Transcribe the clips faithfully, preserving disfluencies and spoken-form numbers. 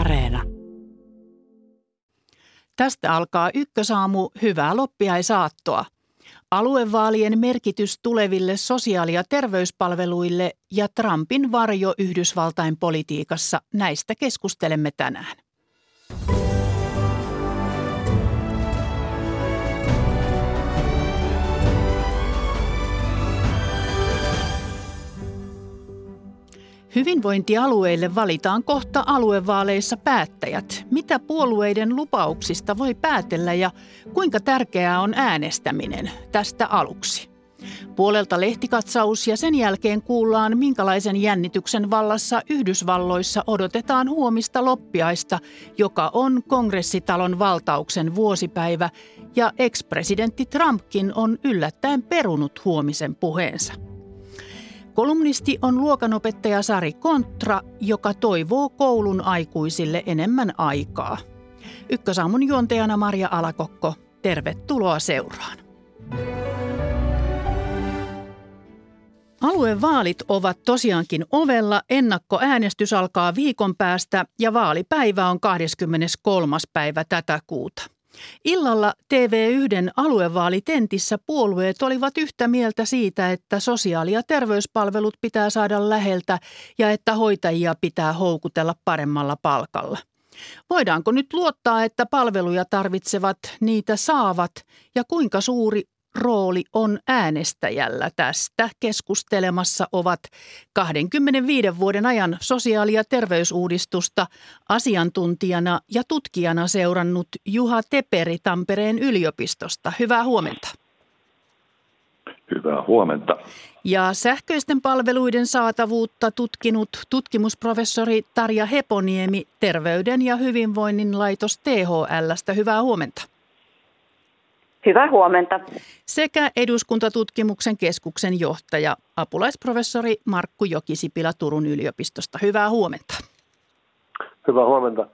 Areena. Tästä alkaa Ykkösaamu hyvää loppiaisaattoa. Aluevaalien merkitys tuleville sosiaali- ja terveyspalveluille ja Trumpin varjo Yhdysvaltain politiikassa, näistä keskustelemme tänään. Hyvinvointialueille valitaan kohta aluevaaleissa päättäjät. Mitä puolueiden lupauksista voi päätellä ja kuinka tärkeää on äänestäminen? Tästä aluksi. Puolelta lehtikatsaus ja sen jälkeen kuullaan, minkälaisen jännityksen vallassa Yhdysvalloissa odotetaan huomista loppiaista, joka on kongressitalon valtauksen vuosipäivä, ja ex-presidentti Trumpkin on yllättäen perunut huomisen puheensa. Kolumnisti on luokanopettaja Sari Kontra, joka toivoo koulun aikuisille enemmän aikaa. Ykkösaamun juontajana Marja Alakokko, tervetuloa seuraan. Aluevaalit ovat tosiaankin ovella, ennakkoäänestys alkaa viikon päästä ja vaalipäivä on kahdeskymmeneskolmas päivä tätä kuuta. Illalla T V yhden aluevaalitentissä puolueet olivat yhtä mieltä siitä, että sosiaali- ja terveyspalvelut pitää saada läheltä ja että hoitajia pitää houkutella paremmalla palkalla. Voidaanko nyt luottaa, että palveluja tarvitsevat niitä saavat ja kuinka suuri rooli on äänestäjällä? Tästä keskustelemassa ovat kaksikymmentäviisi vuoden ajan sosiaali- ja terveysuudistusta asiantuntijana ja tutkijana seurannut Juha Teperi Tampereen yliopistosta. Hyvää huomenta. Hyvää huomenta. Ja sähköisten palveluiden saatavuutta tutkinut tutkimusprofessori Tarja Heponiemi Terveyden ja hyvinvoinnin laitos T H L:stä. Hyvää huomenta. Hyvää huomenta. Sekä eduskuntatutkimuksen keskuksen johtaja, apulaisprofessori Markku Jokisipilä Turun yliopistosta. Hyvää huomenta. Hyvää huomenta.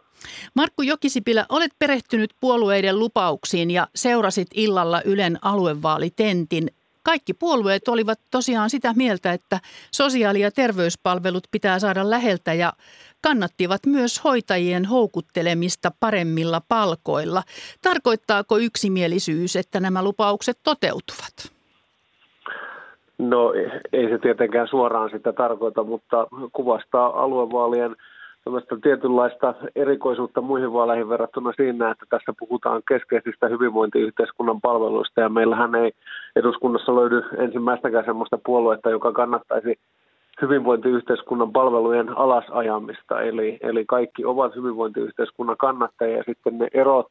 Markku Jokisipilä, olet perehtynyt puolueiden lupauksiin ja seurasit illalla Ylen aluevaalitentin. Kaikki puolueet olivat tosiaan sitä mieltä, että sosiaali- ja terveyspalvelut pitää saada läheltä ja kannattivat myös hoitajien houkuttelemista paremmilla palkoilla. Tarkoittaako yksimielisyys, että nämä lupaukset toteutuvat? No ei se tietenkään suoraan sitä tarkoita, mutta kuvastaa aluevaalien tällaista tietynlaista erikoisuutta muihin vaaleihin verrattuna siinä, että tässä puhutaan keskeisistä hyvinvointiyhteiskunnan palveluista ja meillähän ei eduskunnassa löydy ensimmäistäkään sellaista puoluetta, joka kannattaisi hyvinvointiyhteiskunnan palvelujen alasajamista. Eli, eli kaikki ovat hyvinvointiyhteiskunnan kannattajia ja sitten ne erot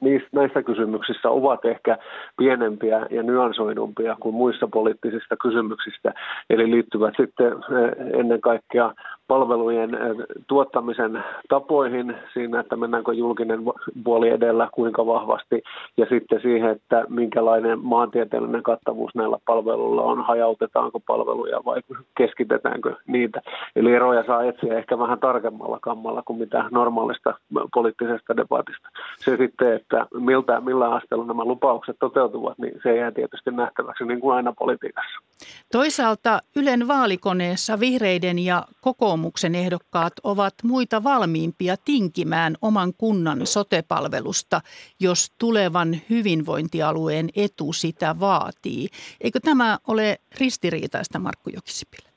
niissä, näissä kysymyksissä ovat ehkä pienempiä ja nyansoidumpia kuin muissa poliittisista kysymyksistä. Eli liittyvät sitten ennen kaikkea palvelujen tuottamisen tapoihin siinä, että mennäänkö julkinen puoli edellä, kuinka vahvasti, ja sitten siihen, että minkälainen maantieteellinen kattavuus näillä palveluilla on, hajautetaanko palveluja vai keskitetäänkö niitä. Eli eroja saa etsiä ehkä vähän tarkemmalla kammalla kuin mitä normaalista poliittisesta debatista. Se sitten, että miltä, millä asteella nämä lupaukset toteutuvat, niin se jää tietysti nähtäväksi niin kuin aina politiikassa. Toisaalta Ylen vaalikoneessa vihreiden ja koko ehdokkaat ovat muita valmiimpia tinkimään oman kunnan sotepalvelusta, jos tulevan hyvinvointialueen etu sitä vaatii. Eikö tämä ole ristiriitaista, Markku Jokisipilä?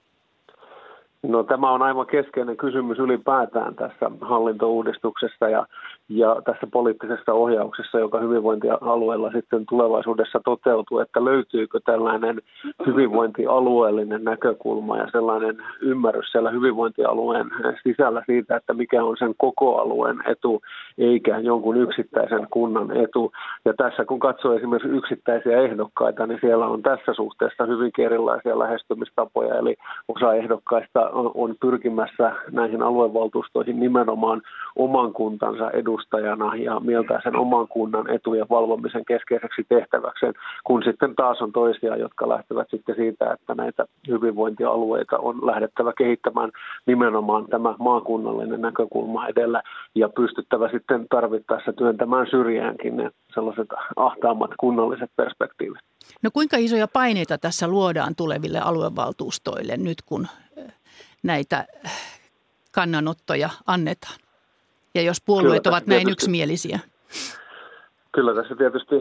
No tämä on aivan keskeinen kysymys ylipäätään tässä hallintouudistuksessa ja, ja tässä poliittisessa ohjauksessa, joka hyvinvointialueella sitten tulevaisuudessa toteutuu, että löytyykö tällainen hyvinvointialueellinen näkökulma ja sellainen ymmärrys siellä hyvinvointialueen sisällä siitä, että mikä on sen koko alueen etu eikä jonkun yksittäisen kunnan etu. Ja tässä kun katsoo esimerkiksi yksittäisiä ehdokkaita, niin siellä on tässä suhteessa hyvinkin erilaisia lähestymistapoja, eli osa ehdokkaista on pyrkimässä näihin aluevaltuustoihin nimenomaan oman kuntansa edustajana ja mieltää sen oman kunnan etujen valvomisen keskeiseksi tehtäväkseen, kun sitten taas on toisia, jotka lähtevät sitten siitä, että näitä hyvinvointialueita on lähdettävä kehittämään nimenomaan tämä maakunnallinen näkökulma edellä ja pystyttävä sitten tarvittaessa työntämään syrjäänkin ne sellaiset ahtaammat kunnalliset perspektiivit. No kuinka isoja paineita tässä luodaan tuleville aluevaltuustoille nyt, kun näitä kannanottoja annetaan? Ja jos puolueet kyllä, ovat näin tietysti yksimielisiä? Kyllä tässä tietysti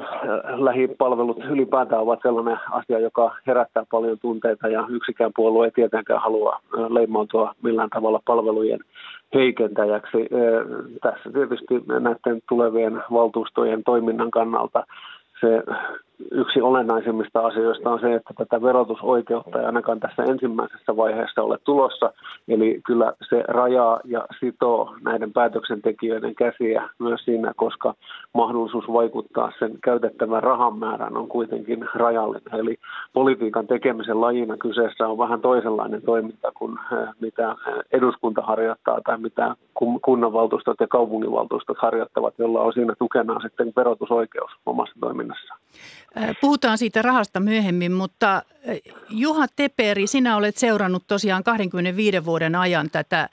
lähipalvelut ylipäätään ovat sellainen asia, joka herättää paljon tunteita ja yksikään puolue ei tietenkään halua leimaantua millään tavalla palvelujen heikentäjäksi. Tässä tietysti näiden tulevien valtuustojen toiminnan kannalta se yksi olennaisimmista asioista on se, että tätä verotusoikeutta ei ainakaan tässä ensimmäisessä vaiheessa ole tulossa. Eli kyllä se rajaa ja sitoo näiden päätöksentekijöiden käsiä myös siinä, koska mahdollisuus vaikuttaa sen käytettävän rahan määrään on kuitenkin rajallinen. Eli politiikan tekemisen lajina kyseessä on vähän toisenlainen toiminta kuin mitä eduskunta harjoittaa tai mitä kunnanvaltuustot ja kaupunginvaltuustot harjoittavat, jolla on siinä tukenaan sitten verotusoikeus omassa toiminnassa. Puhutaan siitä rahasta myöhemmin, mutta Juha Teperi, sinä olet seurannut tosiaan kaksikymmentäviisi vuoden ajan tätä,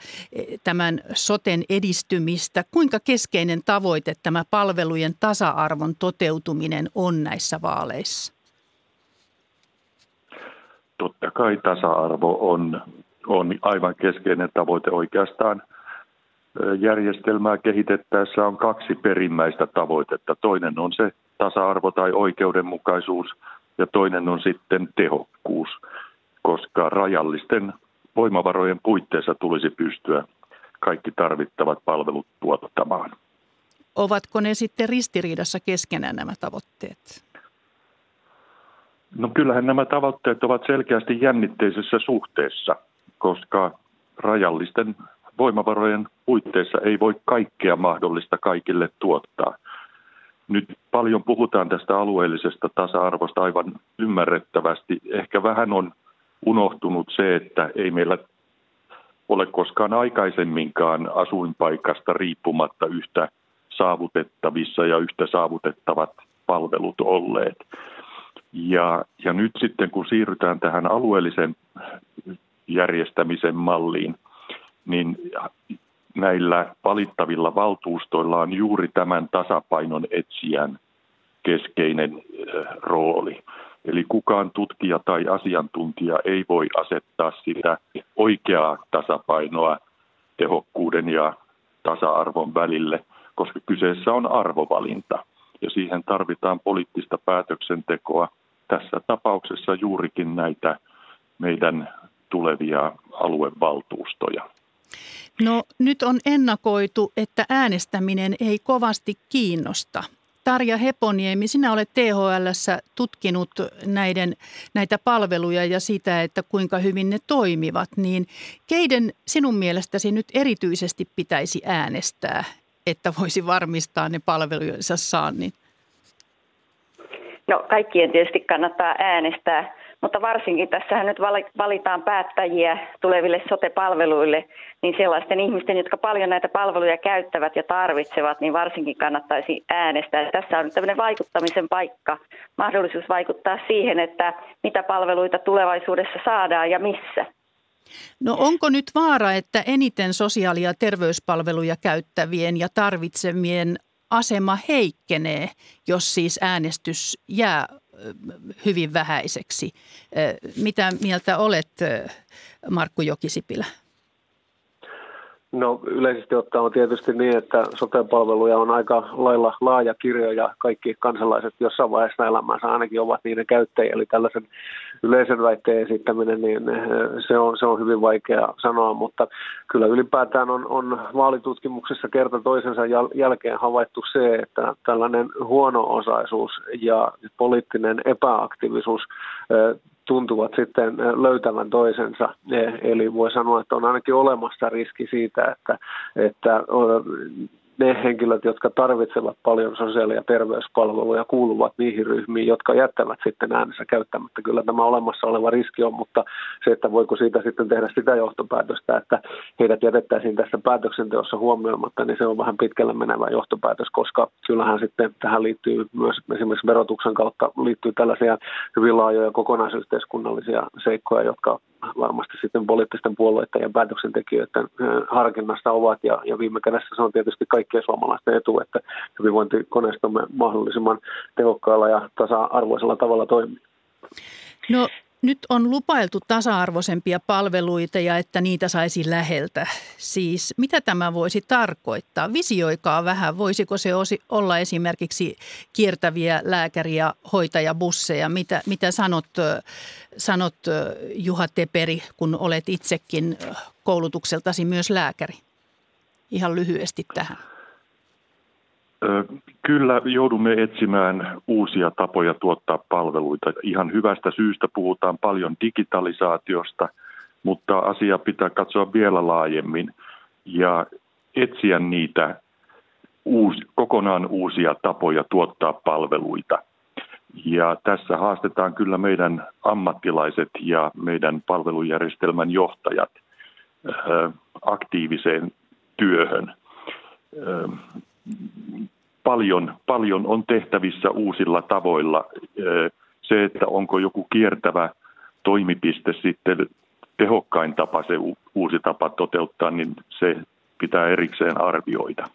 tämän soten edistymistä. Kuinka keskeinen tavoite tämä palvelujen tasa-arvon toteutuminen on näissä vaaleissa? Totta kai tasa-arvo on, on aivan keskeinen tavoite. Oikeastaan järjestelmää kehitettäessä on kaksi perimmäistä tavoitetta. Toinen on se tasa-arvo tai oikeudenmukaisuus ja toinen on sitten tehokkuus, koska rajallisten voimavarojen puitteissa tulisi pystyä kaikki tarvittavat palvelut tuottamaan. Ovatko ne sitten ristiriidassa keskenään nämä tavoitteet? No kyllähän nämä tavoitteet ovat selkeästi jännitteisessä suhteessa, koska rajallisten voimavarojen puitteissa ei voi kaikkea mahdollista kaikille tuottaa. Nyt paljon puhutaan tästä alueellisesta tasa-arvosta aivan ymmärrettävästi. Ehkä vähän on unohtunut se, että ei meillä ole koskaan aikaisemminkaan asuinpaikasta riippumatta yhtä saavutettavissa ja yhtä saavutettavat palvelut olleet. Ja, ja nyt sitten kun siirrytään tähän alueellisen järjestämisen malliin, niin näillä valittavilla valtuustoilla on juuri tämän tasapainon etsijän keskeinen rooli. Eli kukaan tutkija tai asiantuntija ei voi asettaa sitä oikeaa tasapainoa tehokkuuden ja tasa-arvon välille, koska kyseessä on arvovalinta. Ja siihen tarvitaan poliittista päätöksentekoa. Tässä tapauksessa juurikin näitä meidän tulevia aluevaltuustoja. No nyt on ennakoitu, että äänestäminen ei kovasti kiinnosta. Tarja Heponiemi, sinä olet T H L:ssä tutkinut näiden, näitä palveluja ja sitä, että kuinka hyvin ne toimivat. Niin keiden sinun mielestäsi nyt erityisesti pitäisi äänestää, että voisi varmistaa ne palvelujensa saannin? No kaikkien tietysti kannattaa äänestää, mutta varsinkin tässähän nyt valitaan päättäjiä tuleville sote-palveluille, niin sellaisten ihmisten, jotka paljon näitä palveluja käyttävät ja tarvitsevat, niin varsinkin kannattaisi äänestää. Tässä on nyt tämmöinen vaikuttamisen paikka, mahdollisuus vaikuttaa siihen, että mitä palveluita tulevaisuudessa saadaan ja missä. No onko nyt vaara, että eniten sosiaali- ja terveyspalveluja käyttävien ja tarvitsemien asema heikkenee, jos siis äänestys jää hyvin vähäiseksi? Mitä mieltä olet, Markku Jokisipilä? No yleisesti ottaen on tietysti niin, että sote-palveluja on aika lailla laaja kirjo ja kaikki kansalaiset jossain vaiheessa elämässä ainakin ovat niiden käyttäjiä. Eli tällaisen yleisen väitteen esittäminen, niin se on, se on hyvin vaikea sanoa, mutta kyllä ylipäätään on, on vaalitutkimuksessa kerta toisensa jäl- jälkeen havaittu se, että tällainen huono-osaisuus ja poliittinen epäaktiivisuus tuntuvat sitten löytävän toisensa. Eli voi sanoa, että on ainakin olemassa riski siitä, että, että ne henkilöt, jotka tarvitsevat paljon sosiaali- ja terveyspalveluja, kuuluvat niihin ryhmiin, jotka jättävät sitten äänensä käyttämättä. Kyllä tämä olemassa oleva riski on, mutta se, että voiko siitä sitten tehdä sitä johtopäätöstä, että heidät jätettäisiin tässä päätöksenteossa huomioimatta, niin se on vähän pitkälle menevä johtopäätös, koska kyllähän sitten tähän liittyy myös esimerkiksi verotuksen kautta liittyy tällaisia hyvin laajoja kokonaisyhteiskunnallisia seikkoja, jotka varmasti sitten poliittisten puolueiden ja päätöksentekijöiden harkinnassa ovat, ja, ja viime kädessä se on tietysti kaikkien suomalaisten etu, että hyvinvointikoneistomme mahdollisimman tehokkaalla ja tasa-arvoisella tavalla toimii. No nyt on lupailtu tasa-arvoisempia palveluita ja että niitä saisi läheltä. Siis mitä tämä voisi tarkoittaa? Visioikaa vähän. Voisiko se olla esimerkiksi kiertäviä lääkäri- ja hoitajabusseja? Mitä, mitä sanot, sanot Juha Teperi, kun olet itsekin koulutukseltasi myös lääkäri? Ihan lyhyesti tähän. Kyllä joudumme etsimään uusia tapoja tuottaa palveluita. Ihan hyvästä syystä puhutaan paljon digitalisaatiosta, mutta asiaa pitää katsoa vielä laajemmin ja etsiä niitä uusi, kokonaan uusia tapoja tuottaa palveluita. Ja tässä haastetaan kyllä meidän ammattilaiset ja meidän palvelujärjestelmän johtajat aktiiviseen työhön. Paljon, paljon on tehtävissä uusilla tavoilla. Se, että onko joku kiertävä toimipiste sitten tehokkain tapa, se uusi tapa toteuttaa, niin se pitää erikseen arvioida.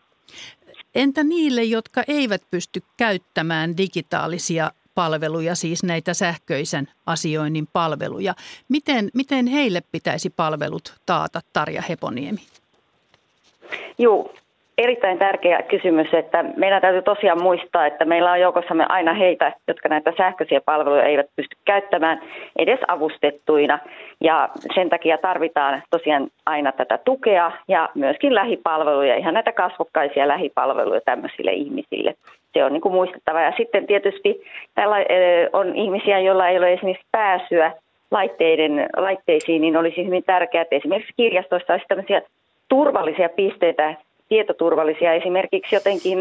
Entä niille, jotka eivät pysty käyttämään digitaalisia palveluja, siis näitä sähköisen asioinnin palveluja? Miten, miten heille pitäisi palvelut taata, Tarja Heponiemi? Joo. Erittäin tärkeä kysymys, että meillä täytyy tosiaan muistaa, että meillä on joukossamme aina heitä, jotka näitä sähköisiä palveluja eivät pysty käyttämään edes avustettuina. Ja sen takia tarvitaan tosiaan aina tätä tukea ja myöskin lähipalveluja, ihan näitä kasvokkaisia lähipalveluja tämmöisille ihmisille. Se on niin kuin muistettava. Ja sitten tietysti täällä on ihmisiä, joilla ei ole esimerkiksi pääsyä laitteiden, laitteisiin, niin olisi hyvin tärkeää, että esimerkiksi kirjastoissa olisi tämmöisiä turvallisia pisteitä, tietoturvallisia, esimerkiksi jotenkin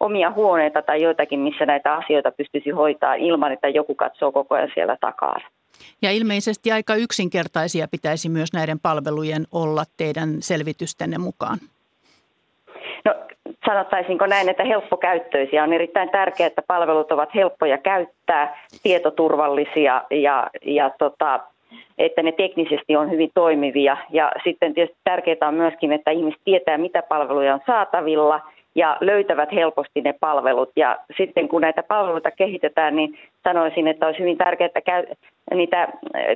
omia huoneita tai joitakin, missä näitä asioita pystyisi hoitaa ilman, että joku katsoo koko ajan siellä takaa. Ja ilmeisesti aika yksinkertaisia pitäisi myös näiden palvelujen olla teidän selvitystenne mukaan. No sanottaisinko näin, että helppokäyttöisiä. On erittäin tärkeää, että palvelut ovat helppoja käyttää, tietoturvallisia ja, ja tota, että ne teknisesti on hyvin toimivia. Ja sitten tietysti tärkeää on myöskin, että ihmiset tietää, mitä palveluja on saatavilla ja löytävät helposti ne palvelut. Ja sitten kun näitä palveluita kehitetään, niin sanoisin, että olisi hyvin tärkeää, että käy, niitä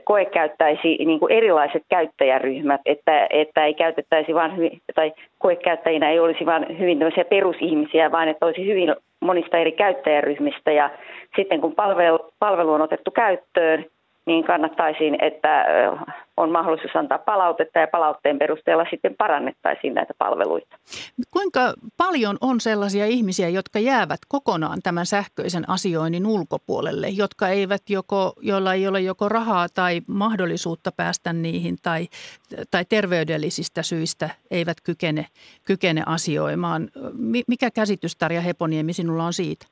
koekäyttäisi niin kuin erilaiset käyttäjäryhmät, että, että ei käytettäisi vain hyvin, tai koekäyttäjinä ei olisi vain hyvin tämmöisiä perusihmisiä, vaan että olisi hyvin monista eri käyttäjäryhmistä. Ja sitten kun palvelu, palvelu on otettu käyttöön, niin kannattaisiin, että on mahdollisuus antaa palautetta ja palautteen perusteella sitten parannettaisiin näitä palveluita. Kuinka paljon on sellaisia ihmisiä, jotka jäävät kokonaan tämän sähköisen asioinnin ulkopuolelle, jotka eivät joko, joilla ei ole joko rahaa tai mahdollisuutta päästä niihin tai, tai terveydellisistä syistä eivät kykene, kykene asioimaan? Mikä käsitys, Tarja Heponiemi, sinulla on siitä?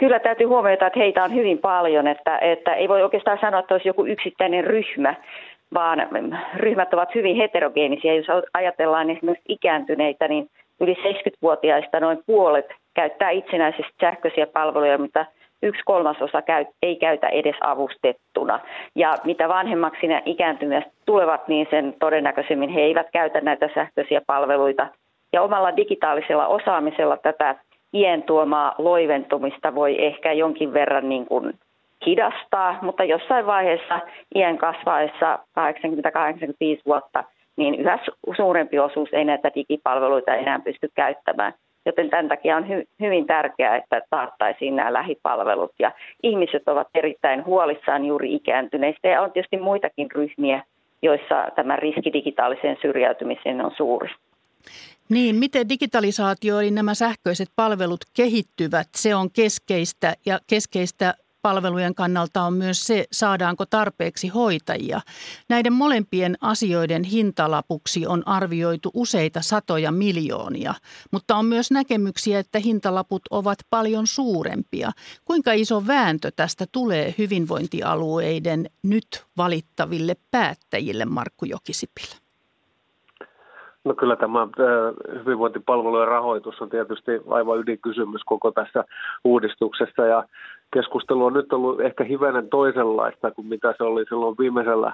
Kyllä täytyy huomioida, että heitä on hyvin paljon, että, että ei voi oikeastaan sanoa, että olisi joku yksittäinen ryhmä, vaan ryhmät ovat hyvin heterogeenisiä. Jos ajatellaan esimerkiksi ikääntyneitä, niin yli seitsemänkymmentävuotiaista noin puolet käyttää itsenäisesti sähköisiä palveluja, mitä yksi kolmasosa käy, ei käytä edes avustettuna. Ja mitä vanhemmaksi nämä ikääntyneet tulevat, niin sen todennäköisemmin he eivät käytä näitä sähköisiä palveluita. Ja omalla digitaalisella osaamisella tätä iän tuomaa loiventumista voi ehkä jonkin verran niin kuin hidastaa, mutta jossain vaiheessa iän kasvaessa kahdeksankymmentä kahdeksankymmentäviisi vuotta, niin yhä suurempi osuus ei näitä digipalveluita enää pysty käyttämään. Joten tämän takia on hy- hyvin tärkeää, että taattaisiin nämä lähipalvelut. Ja ihmiset ovat erittäin huolissaan juuri ikääntyneistä ja on tietysti muitakin ryhmiä, joissa tämä riski digitaaliseen syrjäytymiseen on suuri. Niin, miten digitalisaatio eli nämä sähköiset palvelut kehittyvät, se on keskeistä ja keskeistä palvelujen kannalta on myös se, saadaanko tarpeeksi hoitajia. Näiden molempien asioiden hintalapuksi on arvioitu useita satoja miljoonia, mutta on myös näkemyksiä, että hintalaput ovat paljon suurempia. Kuinka iso vääntö tästä tulee hyvinvointialueiden nyt valittaville päättäjille, Markku Jokisipilä? No kyllä tämä hyvinvointipalvelujen rahoitus on tietysti aivan ydinkysymys koko tässä uudistuksessa ja keskustelu on nyt ollut ehkä hivenen toisenlaista kuin mitä se oli silloin viimeisellä,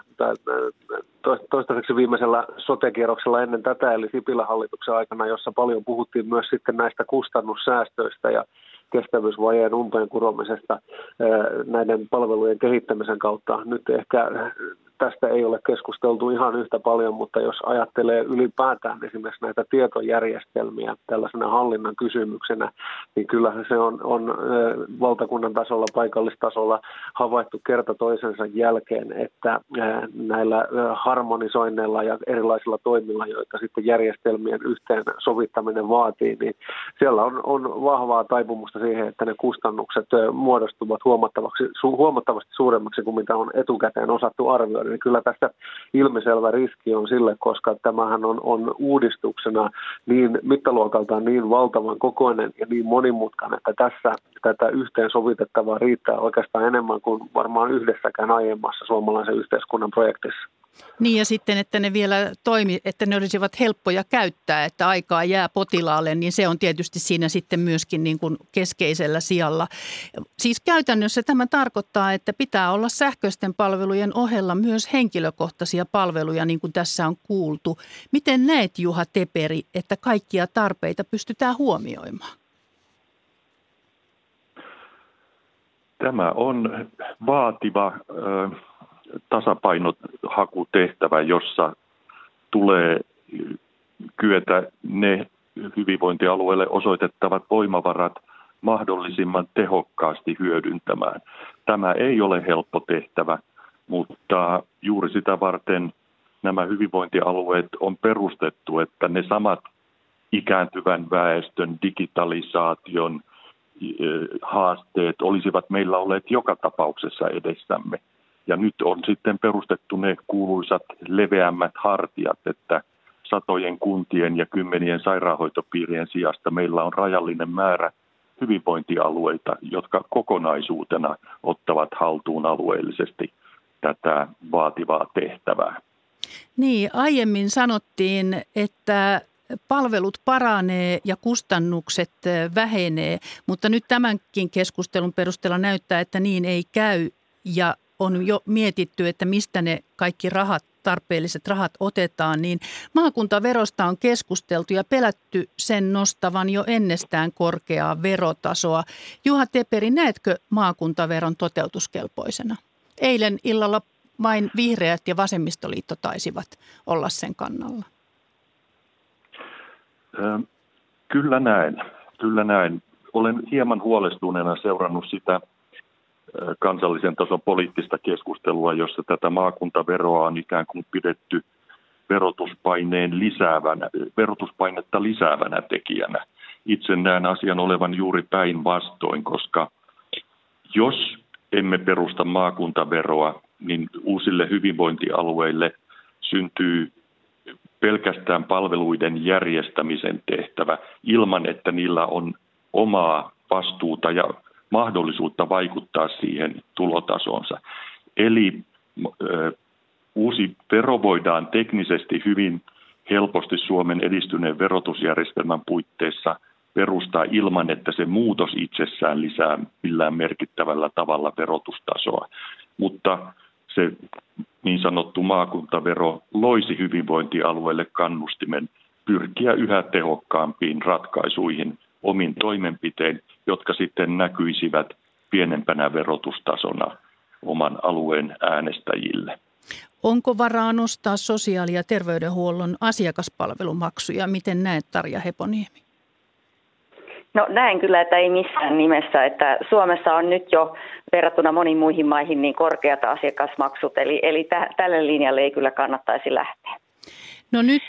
toistaiseksi viimeisellä sote-kierroksella ennen tätä, eli Sipilän hallituksen aikana, jossa paljon puhuttiin myös sitten näistä kustannussäästöistä ja kestävyysvajeen umpeen kuromisesta näiden palvelujen kehittämisen kautta. Nyt ehkä tästä ei ole keskusteltu ihan yhtä paljon, mutta jos ajattelee ylipäätään esimerkiksi näitä tietojärjestelmiä tällaisena hallinnan kysymyksenä, niin kyllähän se on, on valtakunnan tasolla, paikallistasolla havaittu kerta toisensa jälkeen, että näillä harmonisoinneilla ja erilaisilla toimilla, joita sitten järjestelmien yhteen sovittaminen vaatii, niin siellä on, on vahvaa taipumusta siihen, että ne kustannukset muodostuvat huomattavaksi, su, huomattavasti suuremmaksi kuin mitä on etukäteen osattu arvioida. Niin kyllä tässä ilmiselvä riski on sille, koska tämähän on, on uudistuksena niin mittaluokaltaan niin valtavan kokoinen ja niin monimutkainen, että tässä tätä yhteensovitettavaa riittää oikeastaan enemmän kuin varmaan yhdessäkään aiemmassa suomalaisen yhteiskunnan projektissa. Niin ja sitten, että ne vielä toimi, että ne olisivat helppoja käyttää, että aikaa jää potilaalle, niin se on tietysti siinä sitten myöskin niin kuin keskeisellä sijalla. Siis käytännössä tämä tarkoittaa, että pitää olla sähköisten palvelujen ohella myös henkilökohtaisia palveluja, niin kuin tässä on kuultu. Miten näet, Juha Teperi, että kaikkia tarpeita pystytään huomioimaan? Tämä on vaativa Äh... tasapainohakutehtävä, jossa tulee kyetä ne hyvinvointialueelle osoitettavat voimavarat mahdollisimman tehokkaasti hyödyntämään. Tämä ei ole helppo tehtävä, mutta juuri sitä varten nämä hyvinvointialueet on perustettu, että ne samat ikääntyvän väestön digitalisaation haasteet olisivat meillä olleet joka tapauksessa edessämme. Ja nyt on sitten perustettu ne kuuluisat leveämmät hartiat, että satojen kuntien ja kymmenien sairaanhoitopiirien sijasta meillä on rajallinen määrä hyvinvointialueita, jotka kokonaisuutena ottavat haltuun alueellisesti tätä vaativaa tehtävää. Niin, aiemmin sanottiin, että palvelut paranee ja kustannukset vähenee, mutta nyt tämänkin keskustelun perusteella näyttää, että niin ei käy ja on jo mietitty, että mistä ne kaikki rahat, tarpeelliset rahat otetaan, niin maakuntaverosta on keskusteltu ja pelätty sen nostavan jo ennestään korkeaa verotasoa. Juha Teperi, näetkö maakuntaveron toteutuskelpoisena? Eilen illalla vain vihreät ja vasemmistoliitto taisivat olla sen kannalla. Kyllä näin, kyllä näin. Olen hieman huolestuneena seurannut sitä kansallisen tason poliittista keskustelua, jossa tätä maakuntaveroa on ikään kuin pidetty verotuspaineen lisäävänä, verotuspainetta lisäävänä tekijänä. Itse näen asian olevan juuri päinvastoin, koska jos emme perusta maakuntaveroa, niin uusille hyvinvointialueille syntyy pelkästään palveluiden järjestämisen tehtävä ilman, että niillä on omaa vastuuta ja mahdollisuutta vaikuttaa siihen tulotasonsa. Eli ö, uusi vero voidaan teknisesti hyvin helposti Suomen edistyneen verotusjärjestelmän puitteissa perustaa ilman, että se muutos itsessään lisää millään merkittävällä tavalla verotustasoa. Mutta se niin sanottu maakuntavero loisi hyvinvointialueelle kannustimen pyrkiä yhä tehokkaampiin ratkaisuihin omin toimenpitein, jotka sitten näkyisivät pienempänä verotustasona oman alueen äänestäjille. Onko varaa nostaa sosiaali- ja terveydenhuollon asiakaspalvelumaksuja? Miten näet, Tarja Heponiemi? No näen kyllä, että ei missään nimessä, että Suomessa on nyt jo verrattuna moniin muihin maihin niin korkeat asiakasmaksut, eli, eli tä, tälle linjalle ei kyllä kannattaisi lähteä. No nyt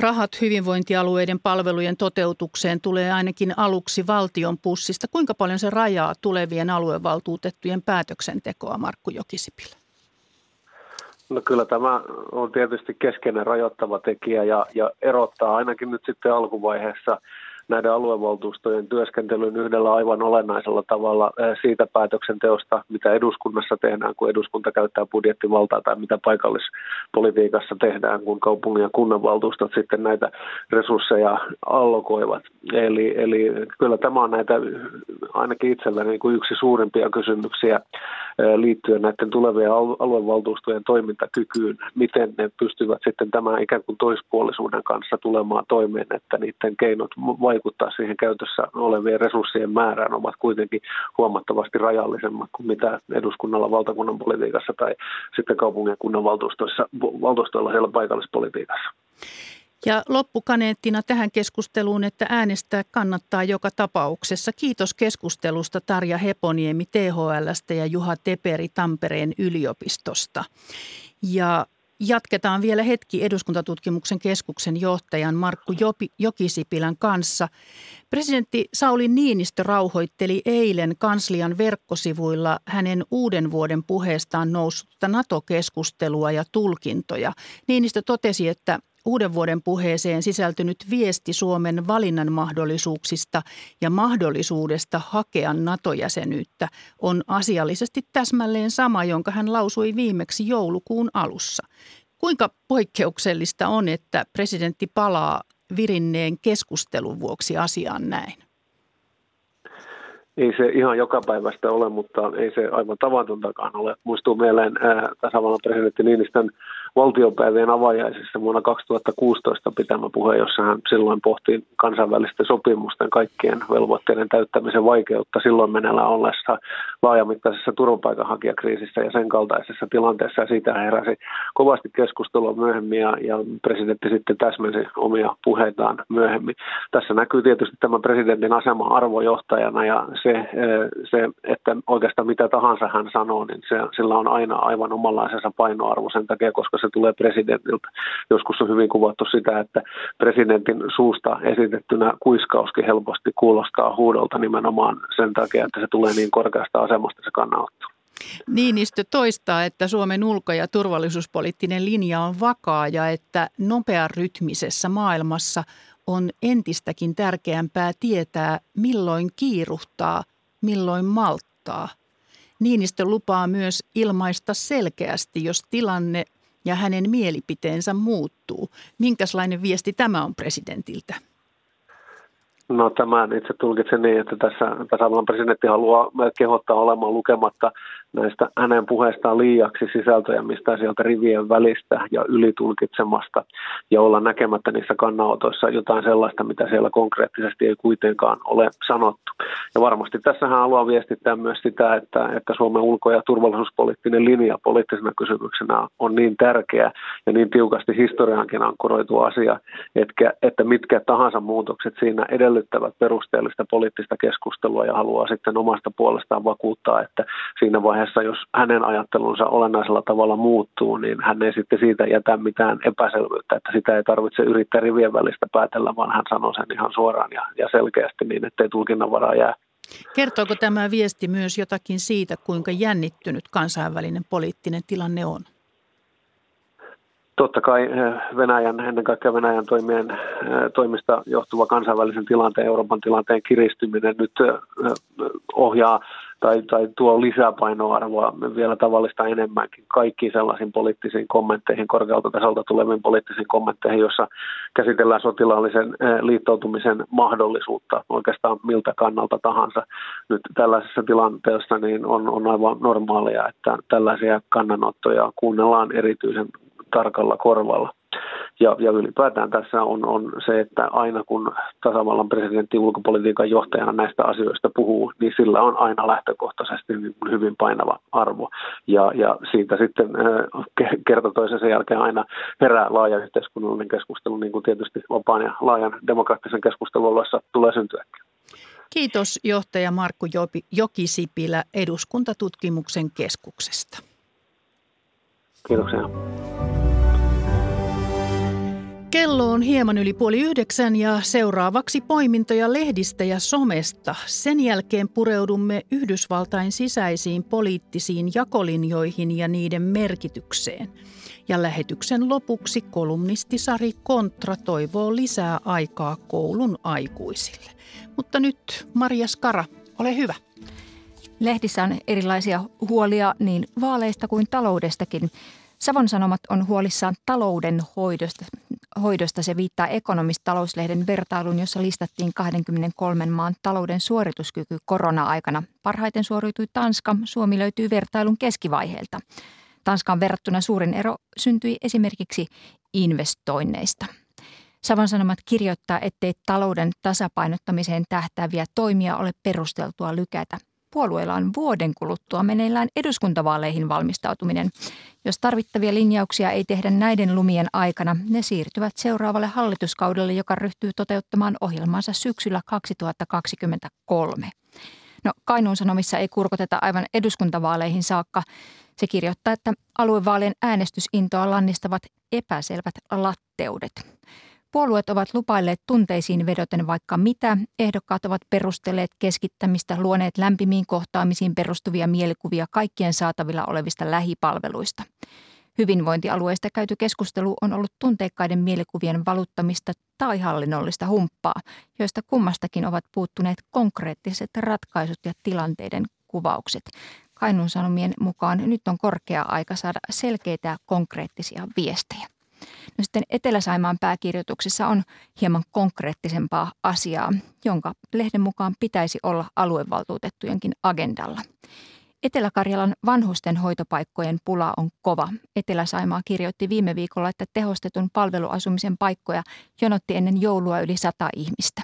rahat hyvinvointialueiden palvelujen toteutukseen tulee ainakin aluksi valtion pussista. Kuinka paljon se rajaa tulevien aluevaltuutettujen päätöksentekoa, Markku Jokisipilä? No kyllä tämä on tietysti keskeinen rajoittava tekijä ja, ja erottaa ainakin nyt sitten alkuvaiheessa näiden aluevaltuustojen työskentelyn yhdellä aivan olennaisella tavalla siitä päätöksenteosta, mitä eduskunnassa tehdään, kun eduskunta käyttää budjettivaltaa tai mitä paikallispolitiikassa tehdään, kun kaupungin ja kunnanvaltuustot sitten näitä resursseja allokoivat. Eli, eli kyllä tämä on näitä ainakin itselleni niin kuin yksi suurimpia kysymyksiä liittyen näiden tulevien aluevaltuustojen toimintakykyyn, miten ne pystyvät sitten tämän ikään kuin toispuolisuuden kanssa tulemaan toimeen, että niiden keinot vaikuttaa siihen käytössä olevien resurssien määrään ovat kuitenkin huomattavasti rajallisemmat kuin mitä eduskunnalla valtakunnan politiikassa tai sitten kaupungin ja kunnan valtuustoilla siellä paikallispolitiikassa. Ja loppukaneettina tähän keskusteluun, että äänestää kannattaa joka tapauksessa. Kiitos keskustelusta Tarja Heponiemi T H L:stä ja Juha Teperi Tampereen yliopistosta. Ja jatketaan vielä hetki eduskuntatutkimuksen keskuksen johtajan Markku Jokisipilän kanssa. Presidentti Sauli Niinistö rauhoitteli eilen kanslian verkkosivuilla hänen uuden vuoden puheestaan noussutta NATO-keskustelua ja tulkintoja. Niinistö totesi, että uuden vuoden puheeseen sisältynyt viesti Suomen valinnan mahdollisuuksista ja mahdollisuudesta hakea NATO-jäsenyyttä on asiallisesti täsmälleen sama, jonka hän lausui viimeksi joulukuun alussa. Kuinka poikkeuksellista on, että presidentti palaa virinneen keskustelun vuoksi asiaan näin? Ei se ihan jokapäiväistä ole, mutta ei se aivan tavatontakaan ole. Muistuu mieleen ää, tasavallan presidentti Niinistön valtiopäivien avajaisissa vuonna kaksituhattakuusitoista pitämä puhe, jossa hän silloin pohti kansainvälisten sopimusten kaikkien velvoitteiden täyttämisen vaikeutta silloin meneillään ollessa laajamittaisessa turvapaikanhakijakriisissä ja sen kaltaisessa tilanteessa. Ja siitä heräsi kovasti keskustelua myöhemmin ja, ja presidentti sitten täsmensi omia puheitaan myöhemmin. Tässä näkyy tietysti tämä presidentin asema arvojohtajana ja se, se, että oikeastaan mitä tahansa hän sanoo, niin se, sillä on aina aivan omanlaisensa painoarvo sen takia, koska se tulee presidentiltä. Joskus on hyvin kuvattu sitä, että presidentin suusta esitettynä kuiskauskin helposti kuulostaa huudolta nimenomaan sen takia, että se tulee niin korkeasta asemasta se kannanotto. Niinistö toistaa, että Suomen ulko- ja turvallisuuspoliittinen linja on vakaa ja että nopearytmisessä maailmassa on entistäkin tärkeämpää tietää, milloin kiiruhtaa, milloin malttaa. Niinistö lupaa myös ilmaista selkeästi, jos tilanne ja hänen mielipiteensä muuttuu. Minkälainen viesti tämä on presidentiltä? No tämä itse tulkitsen niin, että tässä tasavallan presidentti haluaa kehottaa olemaan lukematta näistä hänen puheestaan liiaksi sisältöjä, mistä sieltä rivien välistä ja ylitulkitsemasta ja olla näkemättä niissä kannanotoissa jotain sellaista, mitä siellä konkreettisesti ei kuitenkaan ole sanottu. Ja varmasti tässähän haluaa viestittää myös sitä, että, että Suomen ulko- ja turvallisuuspoliittinen linja poliittisena kysymyksenä on niin tärkeä ja niin tiukasti historiaankin ankkuroitu asia, etkä, että mitkä tahansa muutokset siinä edellyttävät perusteellista poliittista keskustelua ja haluaa sitten omasta puolestaan vakuuttaa, että siinä vaiheessa, jos hänen ajattelunsa olennaisella tavalla muuttuu, niin hän ei sitten siitä jätä mitään epäselvyyttä, että sitä ei tarvitse yrittää rivien välistä päätellä, vaan hän sanoo sen ihan suoraan ja, ja selkeästi niin, ettei tulkinnanvaraa jää. Kertooko tämä viesti myös jotakin siitä, kuinka jännittynyt kansainvälinen poliittinen tilanne on? Totta kai Venäjän, ennen kaikkea Venäjän toimien, toimista johtuva kansainvälisen tilanteen, Euroopan tilanteen kiristyminen nyt ohjaa tai, tai tuo lisäpainoarvoa vielä tavallista enemmänkin kaikkiin sellaisiin poliittisiin kommentteihin, korkealta tasolta tuleviin poliittisiin kommentteihin, jossa käsitellään sotilaallisen liittoutumisen mahdollisuutta oikeastaan miltä kannalta tahansa. Nyt tällaisessa tilanteessa niin on, on aivan normaalia, että tällaisia kannanottoja kuunnellaan erityisen tarkalla korvalla. Ja, ja ylipäätään tässä on, on se, että aina kun tasavallan presidentti ulkopolitiikan johtajana näistä asioista puhuu, niin sillä on aina lähtökohtaisesti hyvin painava arvo. Ja, ja siitä sitten kerta toisensa jälkeen aina herää laaja yhteiskunnallinen keskustelu, niin kuin tietysti vapaan ja laajan demokraattisen keskustelun oloissa tulee syntyäkin. Kiitos johtaja Markku Jokisipilä eduskuntatutkimuksen keskuksesta. Kiitoksia. Kello on hieman yli puoli yhdeksän ja seuraavaksi poimintoja lehdistä ja somesta. Sen jälkeen pureudumme Yhdysvaltain sisäisiin poliittisiin jakolinjoihin ja niiden merkitykseen. Ja lähetyksen lopuksi kolumnisti Sari Kontra toivoo lisää aikaa koulun aikuisille. Mutta nyt Maria Skara, ole hyvä. Lehdissä on erilaisia huolia niin vaaleista kuin taloudestakin. Savon Sanomat on huolissaan talouden hoidosta. hoidosta se viittaa Economist-talouslehden vertailuun, jossa listattiin kaksikymmentäkolme maan talouden suorituskyky korona-aikana. Parhaiten suoriutui Tanska, Suomi löytyy vertailun keskivaiheelta. Tanskaan verrattuna suurin ero syntyi esimerkiksi investoinneista. Savon Sanomat kirjoittaa, ettei talouden tasapainottamiseen tähtääviä toimia ole perusteltua lykätä. Puolueilla on vuoden kuluttua meneillään eduskuntavaaleihin valmistautuminen. Jos tarvittavia linjauksia ei tehdä näiden lumien aikana, ne siirtyvät seuraavalle hallituskaudelle, joka ryhtyy toteuttamaan ohjelmansa syksyllä kaksituhattakaksikymmentäkolme. No, Kainuun Sanomissa ei kurkoteta aivan eduskuntavaaleihin saakka. Se kirjoittaa, että aluevaalien äänestysintoa lannistavat epäselvät latteudet. Puolueet ovat lupailleet tunteisiin vedoten vaikka mitä. Ehdokkaat ovat perustelleet keskittämistä, luoneet lämpimiin kohtaamisiin perustuvia mielikuvia kaikkien saatavilla olevista lähipalveluista. Hyvinvointialueista käyty keskustelu on ollut tunteikkaiden mielikuvien valuttamista tai hallinnollista humppaa, joista kummastakin ovat puuttuneet konkreettiset ratkaisut ja tilanteiden kuvaukset. Kainuun Sanomien mukaan nyt on korkea aika saada selkeitä ja konkreettisia viestejä. No sitten Etelä-Saimaan pääkirjoituksessa on hieman konkreettisempaa asiaa, jonka lehden mukaan pitäisi olla aluevaltuutettujenkin agendalla. Etelä-Karjalan vanhusten hoitopaikkojen pula on kova. Etelä-Saimaa kirjoitti viime viikolla, että tehostetun palveluasumisen paikkoja jonotti ennen joulua yli sata ihmistä.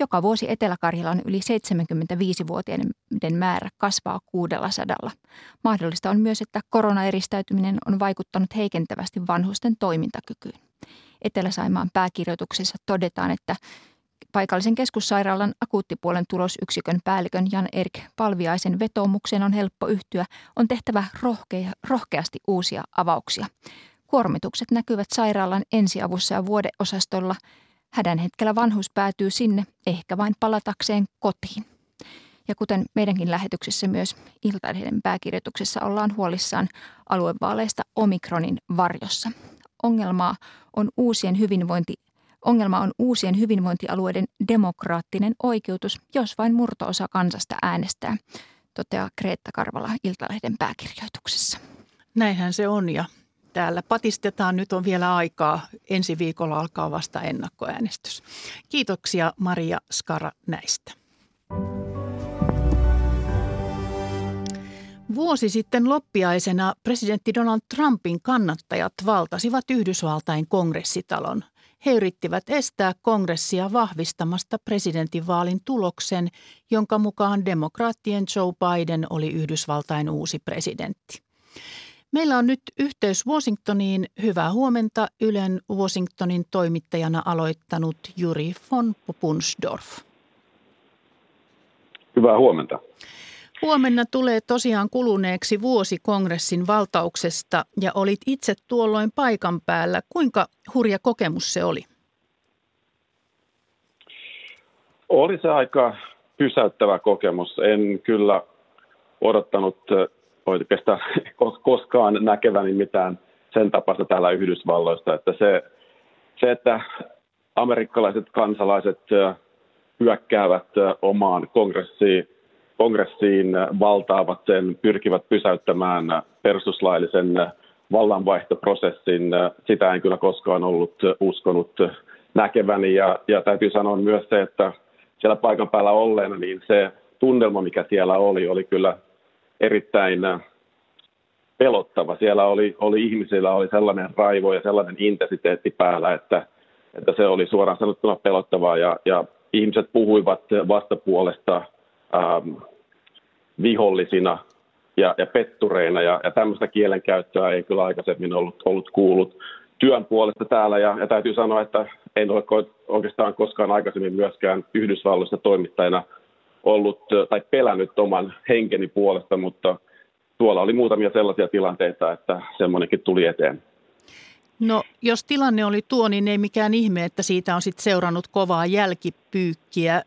Joka vuosi Etelä-Karjalan yli seitsemänkymmentäviisivuotiaiden määrä kasvaa kuudellasadalla. Mahdollista on myös, että koronaeristäytyminen on vaikuttanut heikentävästi vanhusten toimintakykyyn. Etelä-Saimaan pääkirjoituksessa todetaan, että paikallisen keskussairaalan akuuttipuolen tulosyksikön päällikön Jan-Erik Palviaisen vetoomukseen on helppo yhtyä. On tehtävä rohkea, rohkeasti uusia avauksia. Kuormitukset näkyvät sairaalan ensiavussa ja vuodeosastolla. Hädän hetkellä vanhus päätyy sinne, ehkä vain palatakseen kotiin. Ja kuten meidänkin lähetyksessä myös Iltalehden pääkirjoituksessa ollaan huolissaan aluevaaleista omikronin varjossa. Ongelmaa on uusien hyvinvointi, ongelma on uusien hyvinvointialueiden demokraattinen oikeutus, jos vain murto-osa kansasta äänestää, toteaa Kreetta Karvala Iltalehden pääkirjoituksessa. Näinhän se on ja täällä patistetaan. Nyt on vielä aikaa. Ensi viikolla alkaa vasta ennakkoäänestys. Kiitoksia Maria Skara näistä. Vuosi sitten loppiaisena presidentti Donald Trumpin kannattajat valtasivat Yhdysvaltain kongressitalon. He yrittivät estää kongressia vahvistamasta presidentinvaalin tuloksen, jonka mukaan demokraattien Joe Biden oli Yhdysvaltain uusi presidentti. Meillä on nyt yhteys Washingtoniin. Hyvää huomenta Ylen Washingtonin toimittajana aloittanut Juri von Punsdorf. Hyvää huomenta. Huomenna tulee tosiaan kuluneeksi vuosi kongressin valtauksesta ja olit itse tuolloin paikan päällä. Kuinka hurja kokemus se oli? Oli se aika pysäyttävä kokemus. En kyllä odottanut oikeastaan koskaan näkeväni mitään sen tapasta täällä Yhdysvalloista, että se, se, että amerikkalaiset kansalaiset hyökkäävät omaan kongressiin, kongressiin, valtaavat sen, pyrkivät pysäyttämään perustuslaillisen vallanvaihtoprosessin, sitä en kyllä koskaan ollut uskonut näkeväni. Ja, ja täytyy sanoa myös se, että siellä paikan päällä ollen, niin se tunnelma, mikä siellä oli, oli kyllä erittäin pelottava. Siellä oli, oli ihmisillä oli sellainen raivo ja sellainen intensiteetti päällä, että, että se oli suoraan sanottuna pelottavaa. Ja, ja ihmiset puhuivat vastapuolesta ähm, vihollisina ja, ja pettureina. Ja, ja tämmöistä kielenkäyttöä ei kyllä aikaisemmin ollut, ollut kuullut työn puolesta täällä. Ja, ja täytyy sanoa, että en ole oikeastaan koskaan aikaisemmin myöskään Yhdysvalloissa toimittajana ollut tai pelännyt oman henkeni puolesta, mutta tuolla oli muutamia sellaisia tilanteita, että semmoinenkin tuli eteen. No, jos tilanne oli tuo, niin ei mikään ihme, että siitä on sitten seurannut kovaa jälkipyykkiä.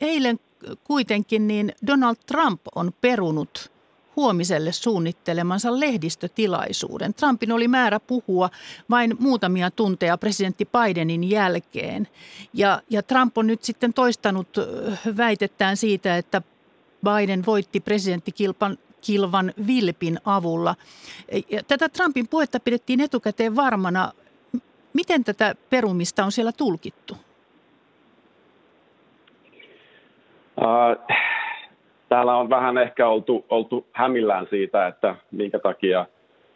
Eilen kuitenkin niin Donald Trump on perunut huomiselle suunnittelemansa lehdistötilaisuuden. Trumpin oli määrä puhua vain muutamia tunteja presidentti Bidenin jälkeen. Ja, ja Trump on nyt sitten toistanut väitettään siitä, että Biden voitti presidenttikilvan kilvan vilpin avulla. Tätä Trumpin puhetta pidettiin etukäteen varmana. Miten tätä perumista on siellä tulkittu? Äh, täällä on vähän ehkä oltu, oltu hämillään siitä, että minkä takia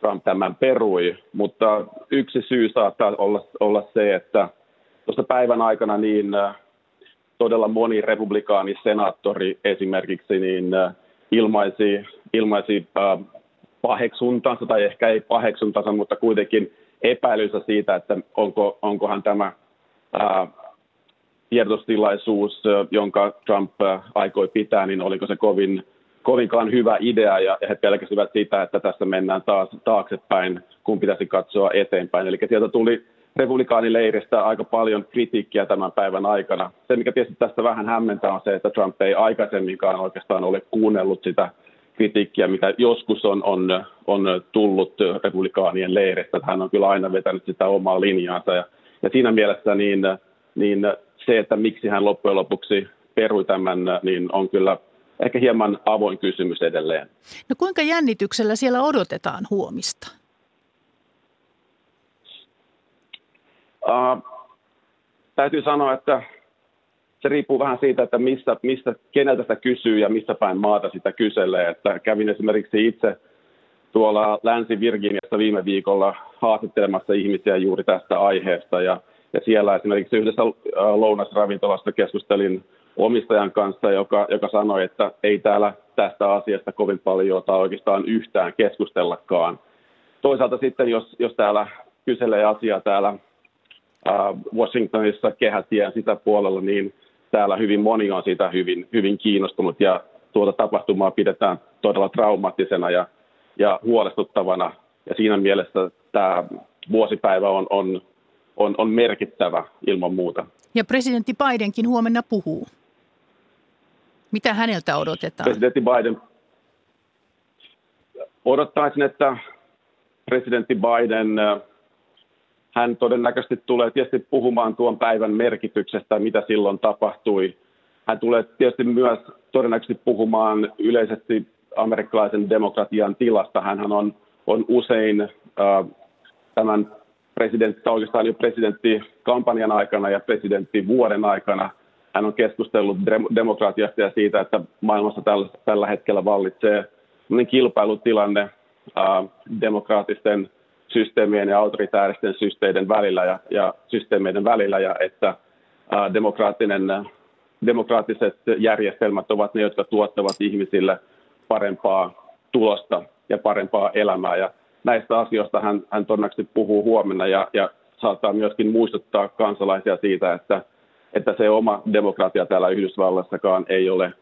Trump tämän perui, mutta yksi syy saattaa olla, olla se, että tuossa päivän aikana niin todella moni republikaanisenaattori esimerkiksi niin ilmaisi, ilmaisi äh, paheksuntansa, tai ehkä ei paheksuntansa, mutta kuitenkin epäilynsä siitä, että onko, onkohan tämä äh, tiedotustilaisuus, jonka Trump aikoi pitää, niin oliko se kovin, kovinkaan hyvä idea, ja he pelkäsivät sitä, että tässä mennään taas taaksepäin, kun pitäisi katsoa eteenpäin. Eli sieltä tuli republikaanileiristä aika paljon kritiikkiä tämän päivän aikana. Se, mikä tietysti tästä vähän hämmentää, on se, että Trump ei aikaisemminkaan oikeastaan ole kuunnellut sitä kritiikkiä, mitä joskus on, on, on tullut republikaanien leiristä. Hän on kyllä aina vetänyt sitä omaa linjaansa, ja, ja siinä mielessä niin, niin se, että miksi hän loppujen lopuksi perui tämän, niin on kyllä ehkä hieman avoin kysymys edelleen. No kuinka jännityksellä siellä odotetaan huomista? Uh, täytyy sanoa, että se riippuu vähän siitä, että mistä, mistä, keneltä sitä kysyy ja mistä päin maata sitä kyselee. Että kävin esimerkiksi itse tuolla Länsi-Virginiassa viime viikolla haastattelemassa ihmisiä juuri tästä aiheesta, ja Ja siellä esimerkiksi yhdessä lounasravintolasta keskustelin omistajan kanssa, joka, joka sanoi, että ei täällä tästä asiasta kovin paljon tai oikeastaan yhtään keskustellakaan. Toisaalta sitten, jos, jos täällä kyselee asiaa täällä Washingtonissa kehätien sisäpuolella, niin täällä hyvin moni on siitä hyvin, hyvin kiinnostunut, ja tuota tapahtumaa pidetään todella traumaattisena ja, ja huolestuttavana. Ja siinä mielessä tämä vuosipäivä on... on On, on merkittävä ilman muuta. Ja presidentti Bidenkin huomenna puhuu. Mitä häneltä odotetaan? Presidentti Biden. Odottaisin, että presidentti Biden, hän todennäköisesti tulee tietysti puhumaan tuon päivän merkityksestä, mitä silloin tapahtui. Hän tulee tietysti myös todennäköisesti puhumaan yleisesti amerikkalaisen demokratian tilasta. Hänhän on, on usein äh, tämän presidentti, oikeastaan jo presidenttikampanjan aikana ja presidenttivuoden aikana hän on keskustellut demokratiasta ja siitä, että maailmassa tällä, tällä hetkellä vallitsee kilpailutilanne äh, demokraattisten systeemien ja autoritääristen systeiden välillä ja, ja systeemien välillä, ja että äh, demokraattinen, demokraattiset järjestelmät ovat ne, jotka tuottavat ihmisille parempaa tulosta ja parempaa elämää. Ja näistä asioista hän, hän todennäköisesti puhuu huomenna ja, ja saattaa myöskin muistuttaa kansalaisia siitä, että, että se oma demokratia täällä Yhdysvallassakaan ei ole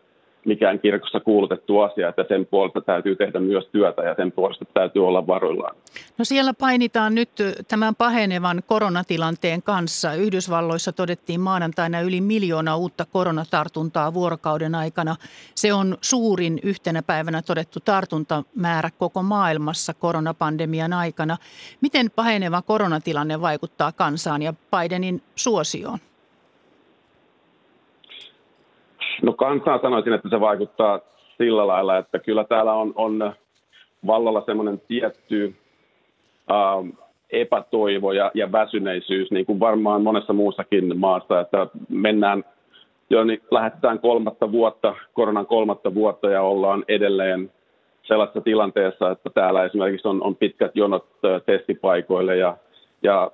mikään kirkossa kuulutettu asia, että sen puolesta täytyy tehdä myös työtä ja sen puolesta täytyy olla varuillaan. No siellä painitaan nyt tämän pahenevan koronatilanteen kanssa. Yhdysvalloissa todettiin maanantaina yli miljoona uutta koronatartuntaa vuorokauden aikana. Se on suurin yhtenä päivänä todettu tartuntamäärä koko maailmassa koronapandemian aikana. Miten paheneva koronatilanne vaikuttaa kansaan ja Bidenin suosioon? No kansaa sanoisin, että se vaikuttaa sillä lailla, että kyllä täällä on, on vallalla semmoinen tietty ähm, epätoivo ja, ja väsyneisyys, niin kuin varmaan monessa muussakin maassa, että mennään, jo niin lähdetään kolmatta vuotta, koronan kolmatta vuotta ja ollaan edelleen sellaisessa tilanteessa, että täällä esimerkiksi on, on pitkät jonot äh, testipaikoille ja, ja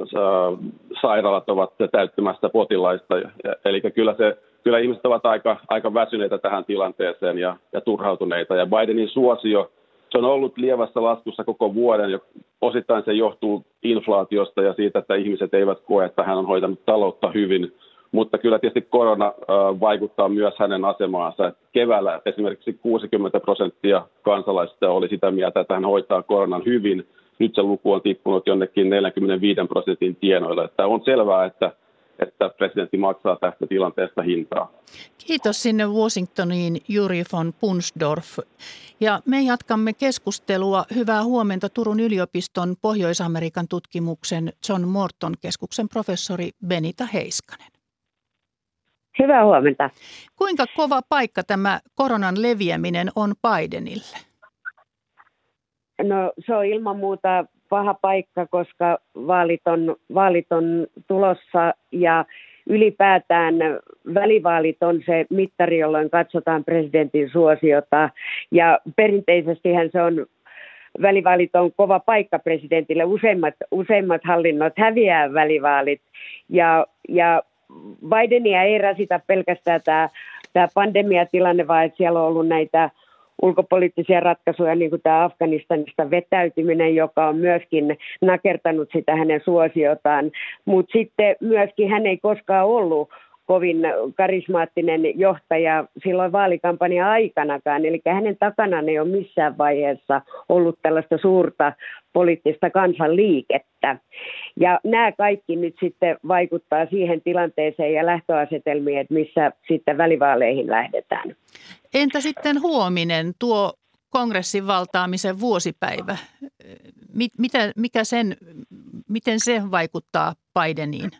äh, sairaalat ovat täyttämässä potilaista, ja, eli kyllä se Kyllä ihmiset ovat aika, aika väsyneitä tähän tilanteeseen ja, ja turhautuneita. Ja Bidenin suosio, se on ollut lievässä laskussa koko vuoden. Ja osittain se johtuu inflaatiosta ja siitä, että ihmiset eivät koe, että hän on hoitanut taloutta hyvin. Mutta kyllä tietysti korona äh, vaikuttaa myös hänen asemaansa. Keväällä esimerkiksi kuusikymmentä prosenttia kansalaisista oli sitä mieltä, että hän hoitaa koronan hyvin. Nyt se luku on tippunut jonnekin neljäkymmentäviisi prosentin tienoille. Että on selvää, että että presidentti maksaa tästä tilanteesta hintaa. Kiitos sinne Washingtoniin, Juri von Pundorf. Ja me jatkamme keskustelua. Hyvää huomenta Turun yliopiston Pohjois-Amerikan tutkimuksen John Morton -keskuksen professori Benita Heiskanen. Hyvää huomenta. Kuinka kova paikka tämä koronan leviäminen on Bidenille? No se on ilman muuta paha paikka, koska vaalit on, vaalit on tulossa ja ylipäätään välivaalit on se mittari, jolloin katsotaan presidentin suosiota ja perinteisestihän se on välivaalit on kova paikka presidentille. Useimmat, useimmat hallinnot häviää välivaalit ja, ja Bidenia ei rasita pelkästään tämä, tämä pandemiatilanne, vaan että siellä on ollut näitä ulkopoliittisia ratkaisuja, niin kuin tämä Afganistanista vetäytyminen, joka on myöskin nakertanut sitä hänen suosiotaan. Mutta sitten myöskin hän ei koskaan ollut kovin karismaattinen johtaja silloin vaalikampanjan aikanakaan. Eli hänen takanaan ei ole missään vaiheessa ollut tällaista suurta poliittista kansanliikettä. Ja nämä kaikki nyt sitten vaikuttaa siihen tilanteeseen ja lähtöasetelmiin, että missä sitten välivaaleihin lähdetään. Entä sitten huominen, tuo kongressin valtaamisen vuosipäivä? Mitä, mikä sen, miten se vaikuttaa Bideniin?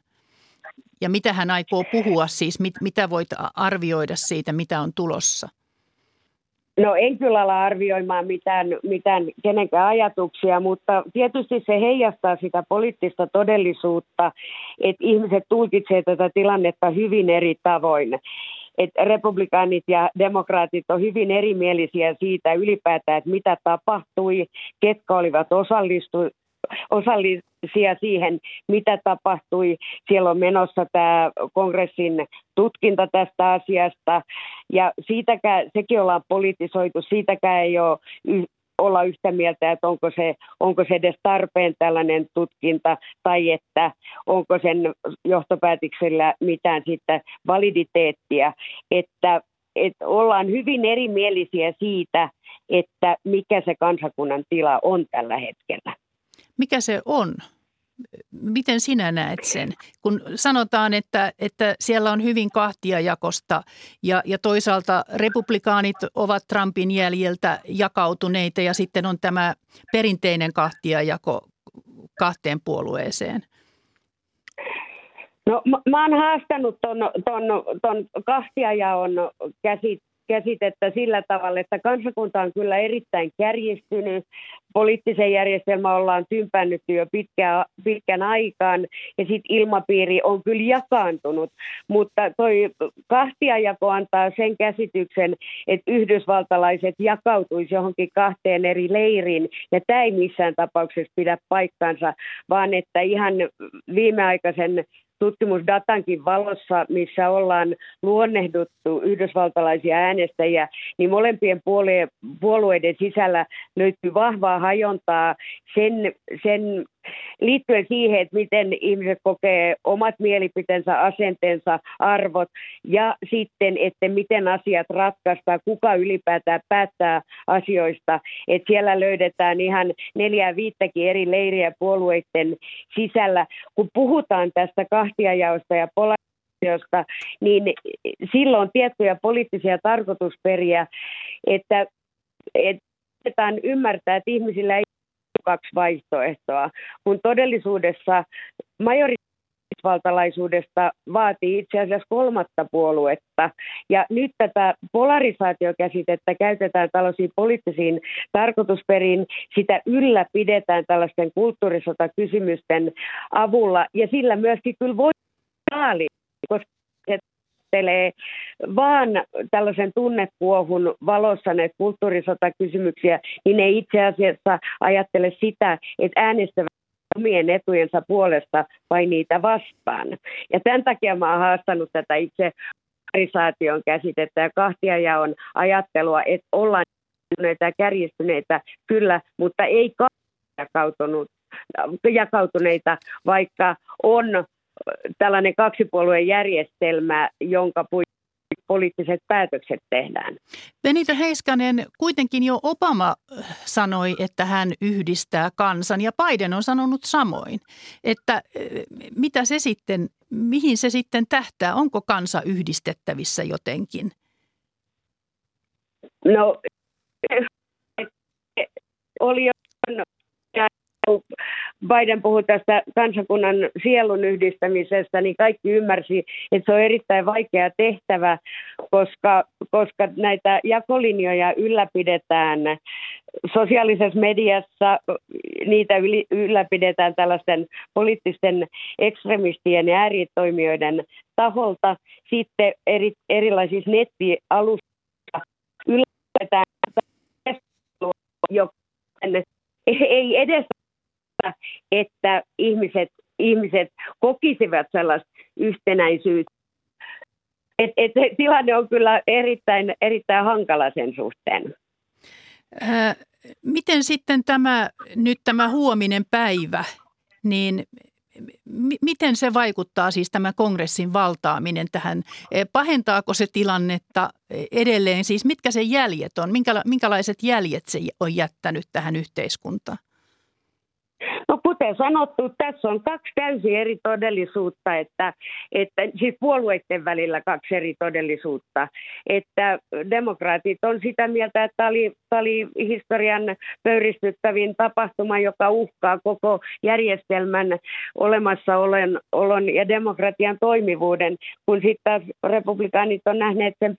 Ja mitä hän aikoo puhua siis? Mit, mitä voit arvioida siitä, mitä on tulossa? No en kyllä ala arvioimaan mitään, mitään kenenkään ajatuksia, mutta tietysti se heijastaa sitä poliittista todellisuutta, että ihmiset tulkitsevat tätä tilannetta hyvin eri tavoin. Että republikaanit ja demokraatit on hyvin erimielisiä siitä ylipäätään, että mitä tapahtui, ketkä olivat osallistuneet. osallisia siihen, mitä tapahtui. Siellä on menossa tämä kongressin tutkinta tästä asiasta ja siitäkään, sekin ollaan politisoitu, siitäkään ei ole olla yhtä mieltä, että onko se, onko se edes tarpeen tällainen tutkinta tai että onko sen johtopäätöksellä mitään sitten validiteettia, että että ollaan hyvin erimielisiä siitä, että mikä se kansakunnan tila on tällä hetkellä. Mikä se on? Miten sinä näet sen? Kun sanotaan, että, että siellä on hyvin kahtiajakosta ja, ja toisaalta republikaanit ovat Trumpin jäljiltä jakautuneita ja sitten on tämä perinteinen kahtiajako kahteen puolueeseen. No mä, mä oon haastanut ton, ton, ton kahtiajaon käsitteen. Käsitettä sillä tavalla, että kansakunta on kyllä erittäin kärjistynyt. Poliittisen järjestelmän ollaan tympännytty jo pitkään, pitkän aikaan ja sitten ilmapiiri on kyllä jakaantunut. Mutta toi kahtiajako antaa sen käsityksen, että yhdysvaltalaiset jakautuisi johonkin kahteen eri leiriin ja tämä ei missään tapauksessa pidä paikkaansa, vaan että ihan viimeaikaisen tutkimusdatankin valossa, missä ollaan luonnehduttu yhdysvaltalaisia äänestäjiä, niin molempien puolueiden sisällä löytyy vahvaa hajontaa sen, sen liittyen siihen, että miten ihmiset kokee omat mielipiteensä, asenteensa, arvot ja sitten, että miten asiat ratkaistaan, kuka ylipäätään päättää asioista. Että siellä löydetään ihan neljää viittäkin eri leiriä puolueiden sisällä. Kun puhutaan tästä kahtiajaosta ja polarisaatiosta, niin silloin tiettyjä poliittisia tarkoitusperiä, että otetaan ymmärtää, että ihmisillä ei kaksi vaihtoehtoa, kun todellisuudessa majoriteettivaltalaisuudesta vaatii itse asiassa kolmatta puoluetta. Ja nyt tätä polarisaatiokäsitettä käytetään tällaisiin poliittisiin tarkoitusperiin, sitä ylläpidetään tällaisten kulttuurisotakysymysten avulla ja sillä myöskin kyllä voi saali, koska se vaan tällaisen tunnekuohun valossa näitä kulttuurisotakysymyksiä, niin ne itse asiassa ajattele sitä, että äänestävät omien etujensa puolesta vai niitä vastaan. Ja tämän takia mä oon haastanut tätä itse polarisaation käsitettä ja kahtiajaon ajattelua, että ollaan näitä kärjistyneitä kyllä, mutta ei jakautuneita, vaikka on tällainen kaksipuolueen järjestelmä, jonka poliittiset päätökset tehdään. Benita Heiskanen, kuitenkin jo Obama sanoi, että hän yhdistää kansan ja Biden on sanonut samoin. Että mitä se sitten, mihin se sitten tähtää? Onko kansa yhdistettävissä jotenkin? No, oli jo Biden puhui tästä kansakunnan sielun yhdistämisestä, niin kaikki ymmärsi, että se on erittäin vaikea tehtävä, koska, koska näitä jakolinjoja ylläpidetään sosiaalisessa mediassa, niitä ylläpidetään tällaisten poliittisten ekstremistien ja ääritoimijoiden taholta. Sitten eri, erilaisissa nettialustoissa ylläpidetään keskustelua, joka ei edes että ihmiset, ihmiset kokisivat sellaista yhtenäisyyttä. Et, et, tilanne on kyllä erittäin, erittäin hankala sen suhteen. Äh, miten sitten tämä, nyt tämä huominen päivä, niin m- miten se vaikuttaa siis tämä kongressin valtaaminen tähän? Pahentaako se tilannetta edelleen? Siis mitkä se jäljet on? Minkäla- minkälaiset jäljet se on jättänyt tähän yhteiskuntaan? No kuten sanottu, tässä on kaksi täysin eri todellisuutta, että, että, siis puolueiden välillä kaksi eri todellisuutta. Että demokraatit on sitä mieltä, että tämä oli, tämä oli historian pöyristyttävin tapahtuma, joka uhkaa koko järjestelmän olemassaolon ja demokratian toimivuuden, kun sitten republikaanit on nähneet sen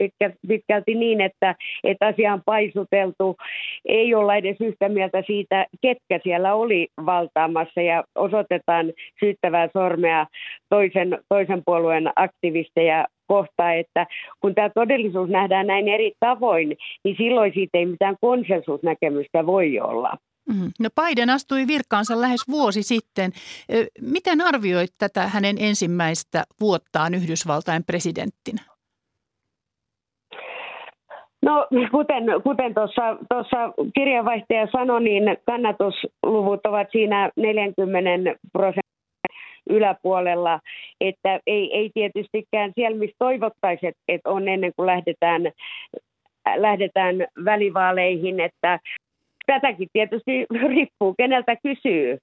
pitkälti niin, että, että asia on paisuteltu. Ei olla edes yhtä mieltä siitä, ketkä siellä oli valtaamassa ja osoitetaan syyttävää sormea toisen, toisen puolueen aktivisteja kohtaan, että kun tämä todellisuus nähdään näin eri tavoin, niin silloin siitä ei mitään konsensusnäkemystä voi olla. No Biden astui virkaansa lähes vuosi sitten. Miten arvioit tätä hänen ensimmäistä vuottaan Yhdysvaltain presidenttinä? No kuten, kuten tuossa, tuossa kirjeenvaihtaja sanoi, niin kannatusluvut ovat siinä neljäkymmentä prosenttia yläpuolella, että ei, ei tietystikään siellä, missä toivottaisiin, että on ennen kuin lähdetään, lähdetään välivaaleihin, että tätäkin tietysti riippuu, keneltä kysyy,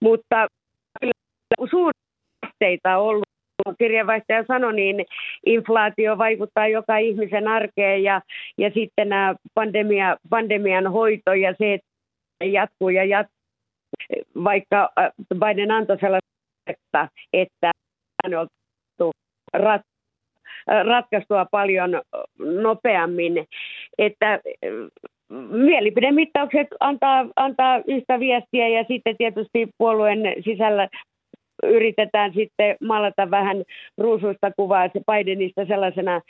mutta kyllä suuria haasteita on ollut. Kirjeenvaihtaja sanoi, niin inflaatio vaikuttaa joka ihmisen arkeen ja, ja sitten nämä pandemia, pandemian hoito ja se, että jatkuu ja jatkuu, vaikka Biden antoi sellaista, että hän on rat, ratkaistua paljon nopeammin, että mielipidemittaukset antaa, antaa yhtä viestiä ja sitten tietysti puolueen sisällä yritetään sitten maalata vähän ruusuista kuvaa Bidenista sellaisena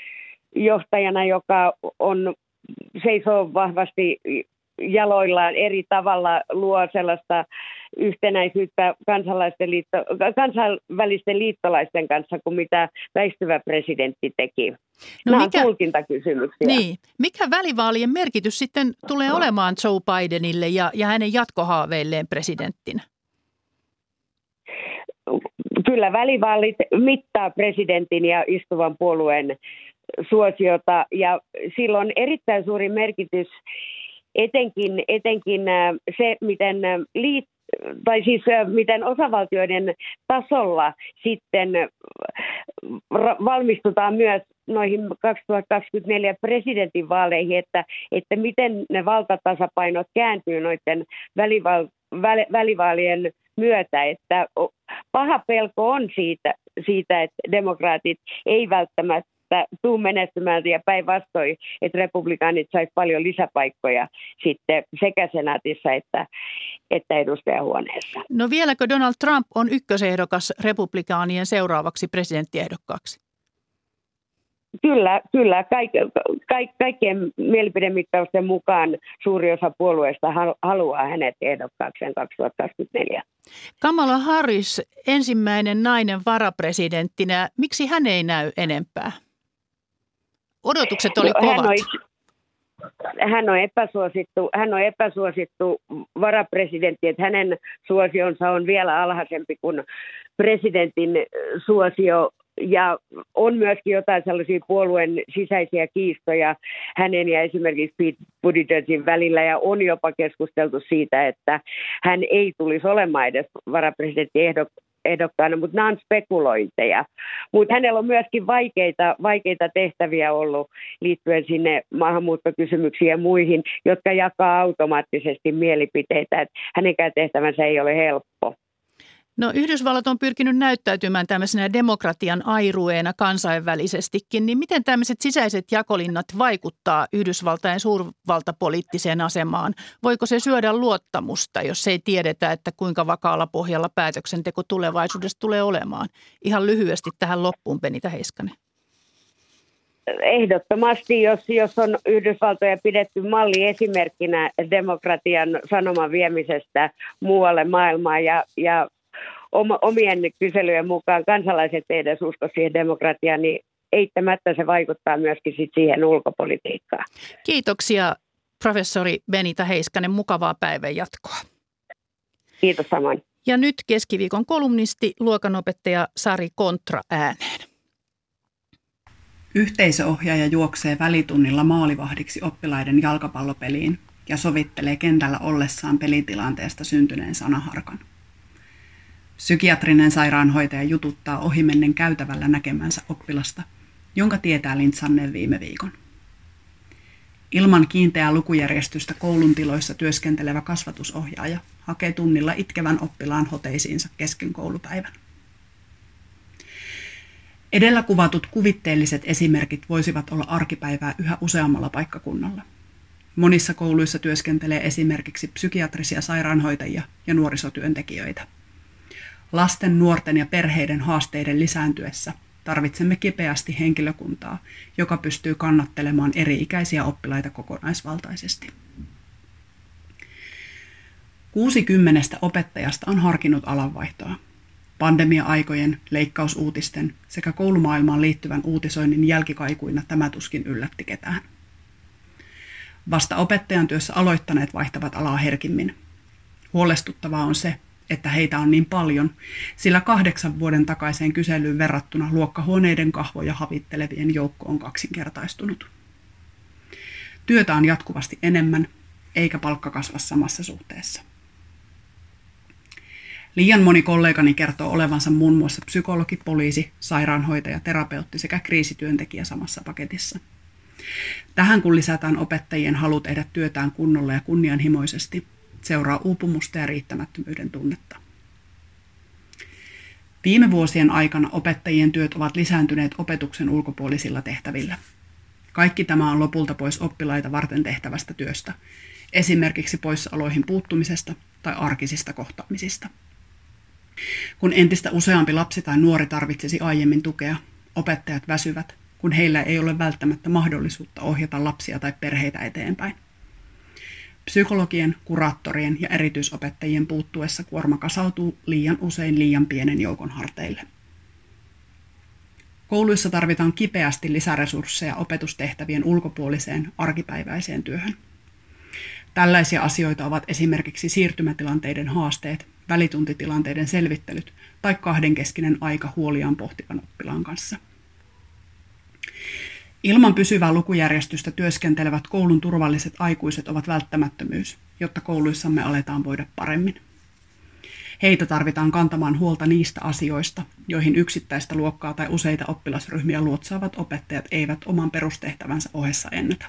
johtajana, joka on, seisoo vahvasti jaloillaan eri tavalla, luo sellaista yhtenäisyyttä kansalaisten liitto, kansainvälisten liittolaisten kanssa kuin mitä väistyvä presidentti teki. No nämä mikä, on tulkintakysymyksiä. Niin. Mikä välivaalien merkitys sitten tulee olemaan Joe Bidenille ja, ja hänen jatkohaaveilleen presidenttinä? Kyllä välivaalit mittaa presidentin ja istuvan puolueen suosiota ja sillä on erittäin suuri merkitys etenkin, etenkin se, miten, liit- tai siis, miten osavaltioiden tasolla sitten valmistutaan myös noihin kaksituhattakaksikymmentäneljä presidentinvaaleihin, että, että miten ne valtatasapainot kääntyy noiden välival- väl- välivaalien myötä, että paha pelko on siitä, siitä, että demokraatit ei välttämättä tule menestymään ja päinvastoin, että republikaanit saisi paljon lisäpaikkoja sitten sekä senaatissa että, että edustajahuoneessa. No vieläkö Donald Trump on ykkösehdokas republikaanien seuraavaksi presidenttiehdokkaaksi? Kyllä, kyllä. Kaik, kaik, kaikkien mielipidemittausten mukaan suuri osa puolueista haluaa hänet ehdokkaakseen kaksituhattakaksikymmentäneljä. Kamala Harris, ensimmäinen nainen varapresidenttinä. Miksi hän ei näy enempää? Odotukset oli no, kovat. Hän on, hän, on epäsuosittu, hän on epäsuosittu varapresidentti, että hänen suosionsa on vielä alhaisempi kuin presidentin suosio. Ja on myöskin jotain sellaisia puolueen sisäisiä kiistoja hänen ja esimerkiksi Pete Buttigiegin välillä. Ja on jopa keskusteltu siitä, että hän ei tulisi olemaan edes varapresidenttiehdokkaana, mutta nämä on spekulointeja. Mutta hänellä on myöskin vaikeita, vaikeita tehtäviä ollut liittyen sinne maahanmuuttokysymyksiin ja muihin, jotka jakaa automaattisesti mielipiteitä. Että hänenkään tehtävänsä ei ole helppo. No Yhdysvallat on pyrkinyt näyttäytymään tämmöisenä demokratian airueena kansainvälisestikin, niin miten tämmöiset sisäiset jakolinnat vaikuttaa Yhdysvaltain suurvaltapoliittiseen asemaan? Voiko se syödä luottamusta, jos ei tiedetä, että kuinka vakaalla pohjalla päätöksenteko tulevaisuudessa tulee olemaan? Ihan lyhyesti tähän loppuun, Benita Heiskanen. Ehdottomasti, jos, jos on Yhdysvaltoja pidetty malliesimerkkinä demokratian sanoman viemisestä muualle maailmaan ja, ja omien kyselyjen mukaan kansalaiset eivät edes usko siihen demokratiaan, niin eittämättä se vaikuttaa myöskin sit siihen ulkopolitiikkaan. Kiitoksia professori Benita Heiskanen, mukavaa päivän jatkoa. Kiitos samoin. Ja nyt keskiviikon kolumnisti, luokanopettaja Sari Kontra ääneen. Yhteisöohjaaja juoksee välitunnilla maalivahdiksi oppilaiden jalkapallopeliin ja sovittelee kentällä ollessaan pelitilanteesta syntyneen sanaharkan. Psykiatrinen sairaanhoitaja jututtaa ohimennen käytävällä näkemänsä oppilasta, jonka tietää lintsanneen viime viikon. Ilman kiinteää lukujärjestystä koulun tiloissa työskentelevä kasvatusohjaaja hakee tunnilla itkevän oppilaan hoteisiinsa kesken koulupäivän. Edellä kuvatut kuvitteelliset esimerkit voisivat olla arkipäivää yhä useammalla paikkakunnalla. Monissa kouluissa työskentelee esimerkiksi psykiatrisia sairaanhoitajia ja nuorisotyöntekijöitä. Lasten, nuorten ja perheiden haasteiden lisääntyessä tarvitsemme kipeästi henkilökuntaa, joka pystyy kannattelemaan eri-ikäisiä oppilaita kokonaisvaltaisesti. kuusikymmentä opettajasta on harkinnut alanvaihtoa. Pandemia-aikojen, leikkausuutisten sekä koulumaailmaan liittyvän uutisoinnin jälkikaikuina tämä tuskin yllätti ketään. Vasta opettajan työssä aloittaneet vaihtavat alaa herkimmin. Huolestuttavaa on se, että heitä on niin paljon, sillä kahdeksan vuoden takaiseen kyselyyn verrattuna luokkahuoneiden kahvoja havittelevien joukko on kaksinkertaistunut. Työtä on jatkuvasti enemmän, eikä palkka kasva samassa suhteessa. Liian moni kollegani kertoo olevansa muun muassa psykologi, poliisi, sairaanhoitaja, terapeutti sekä kriisityöntekijä samassa paketissa. Tähän kun lisätään opettajien halu tehdä työtään kunnolla ja kunnianhimoisesti, seuraa uupumusta ja riittämättömyyden tunnetta. Viime vuosien aikana opettajien työt ovat lisääntyneet opetuksen ulkopuolisilla tehtävillä. Kaikki tämä on lopulta pois oppilaita varten tehtävästä työstä, esimerkiksi poissaoloihin puuttumisesta tai arkisista kohtaamisista. Kun entistä useampi lapsi tai nuori tarvitsisi aiemmin tukea, opettajat väsyvät, kun heillä ei ole välttämättä mahdollisuutta ohjata lapsia tai perheitä eteenpäin. Psykologien, kuraattorien ja erityisopettajien puuttuessa kuorma kasautuu liian usein liian pienen joukon harteille. Kouluissa tarvitaan kipeästi lisäresursseja opetustehtävien ulkopuoliseen arkipäiväiseen työhön. Tällaisia asioita ovat esimerkiksi siirtymätilanteiden haasteet, välituntitilanteiden selvittelyt tai kahdenkeskinen aika huoliaan pohtivan oppilaan kanssa. Ilman pysyvää lukujärjestystä työskentelevät koulun turvalliset aikuiset ovat välttämättömyys, jotta kouluissamme aletaan voida paremmin. Heitä tarvitaan kantamaan huolta niistä asioista, joihin yksittäistä luokkaa tai useita oppilasryhmiä luotsaavat opettajat eivät oman perustehtävänsä ohessa ennätä.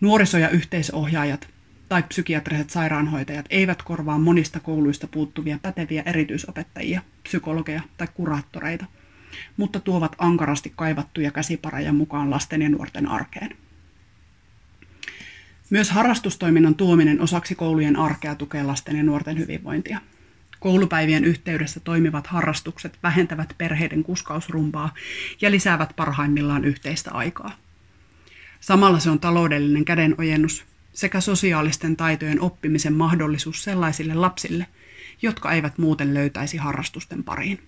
Nuoriso- ja yhteisohjaajat tai psykiatriset sairaanhoitajat eivät korvaa monista kouluista puuttuvia päteviä erityisopettajia, psykologeja tai kuraattoreita, mutta tuovat ankarasti kaivattuja käsipareja mukaan lasten ja nuorten arkeen. Myös harrastustoiminnan tuominen osaksi koulujen arkea tukee lasten ja nuorten hyvinvointia. Koulupäivien yhteydessä toimivat harrastukset vähentävät perheiden kuskausrumpaa ja lisäävät parhaimmillaan yhteistä aikaa. Samalla se on taloudellinen kädenojennus sekä sosiaalisten taitojen oppimisen mahdollisuus sellaisille lapsille, jotka eivät muuten löytäisi harrastusten pariin.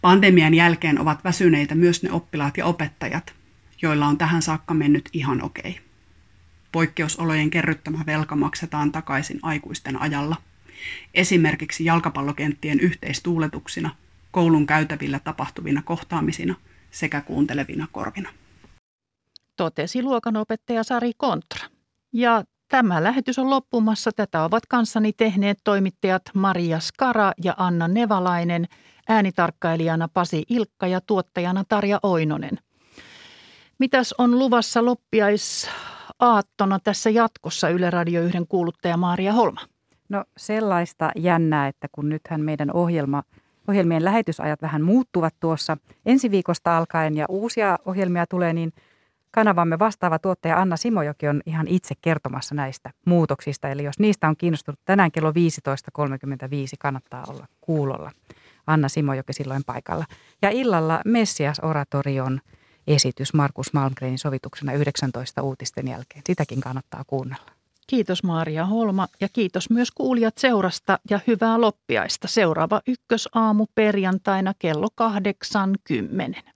Pandemian jälkeen ovat väsyneitä myös ne oppilaat ja opettajat, joilla on tähän saakka mennyt ihan okei. Poikkeusolojen kerryttämä velka maksetaan takaisin aikuisten ajalla, esimerkiksi jalkapallokenttien yhteistuuletuksina, koulun käytävillä tapahtuvina kohtaamisina sekä kuuntelevina korvina. Totesi luokanopettaja Sari Kontra. Ja tämä lähetys on loppumassa. Tätä ovat kanssani tehneet toimittajat Maria Skara ja Anna Nevalainen, äänitarkkailijana Pasi Ilkka ja tuottajana Tarja Oinonen. Mitäs on luvassa loppiaisaattona tässä jatkossa Yle Radio yhden kuuluttaja Maaria Holma? No sellaista jännää, että kun nythän meidän ohjelma, ohjelmien lähetysajat vähän muuttuvat tuossa ensi viikosta alkaen ja uusia ohjelmia tulee, niin kanavamme vastaava tuottaja Anna Simojoki on ihan itse kertomassa näistä muutoksista. Eli jos niistä on kiinnostunut tänään kello viisitoista kolmekymmentäviisi, kannattaa olla kuulolla. Anna Simojoki silloin paikalla. Ja illalla Messias-oratorion esitys Markus Malmgrenin sovituksena yhdeksäntoista uutisten jälkeen. Sitäkin kannattaa kuunnella. Kiitos Maaria Holma ja kiitos myös kuulijat seurasta ja hyvää loppiaista. Seuraava Ykkösaamu perjantaina kello kahdeksan kymmenen.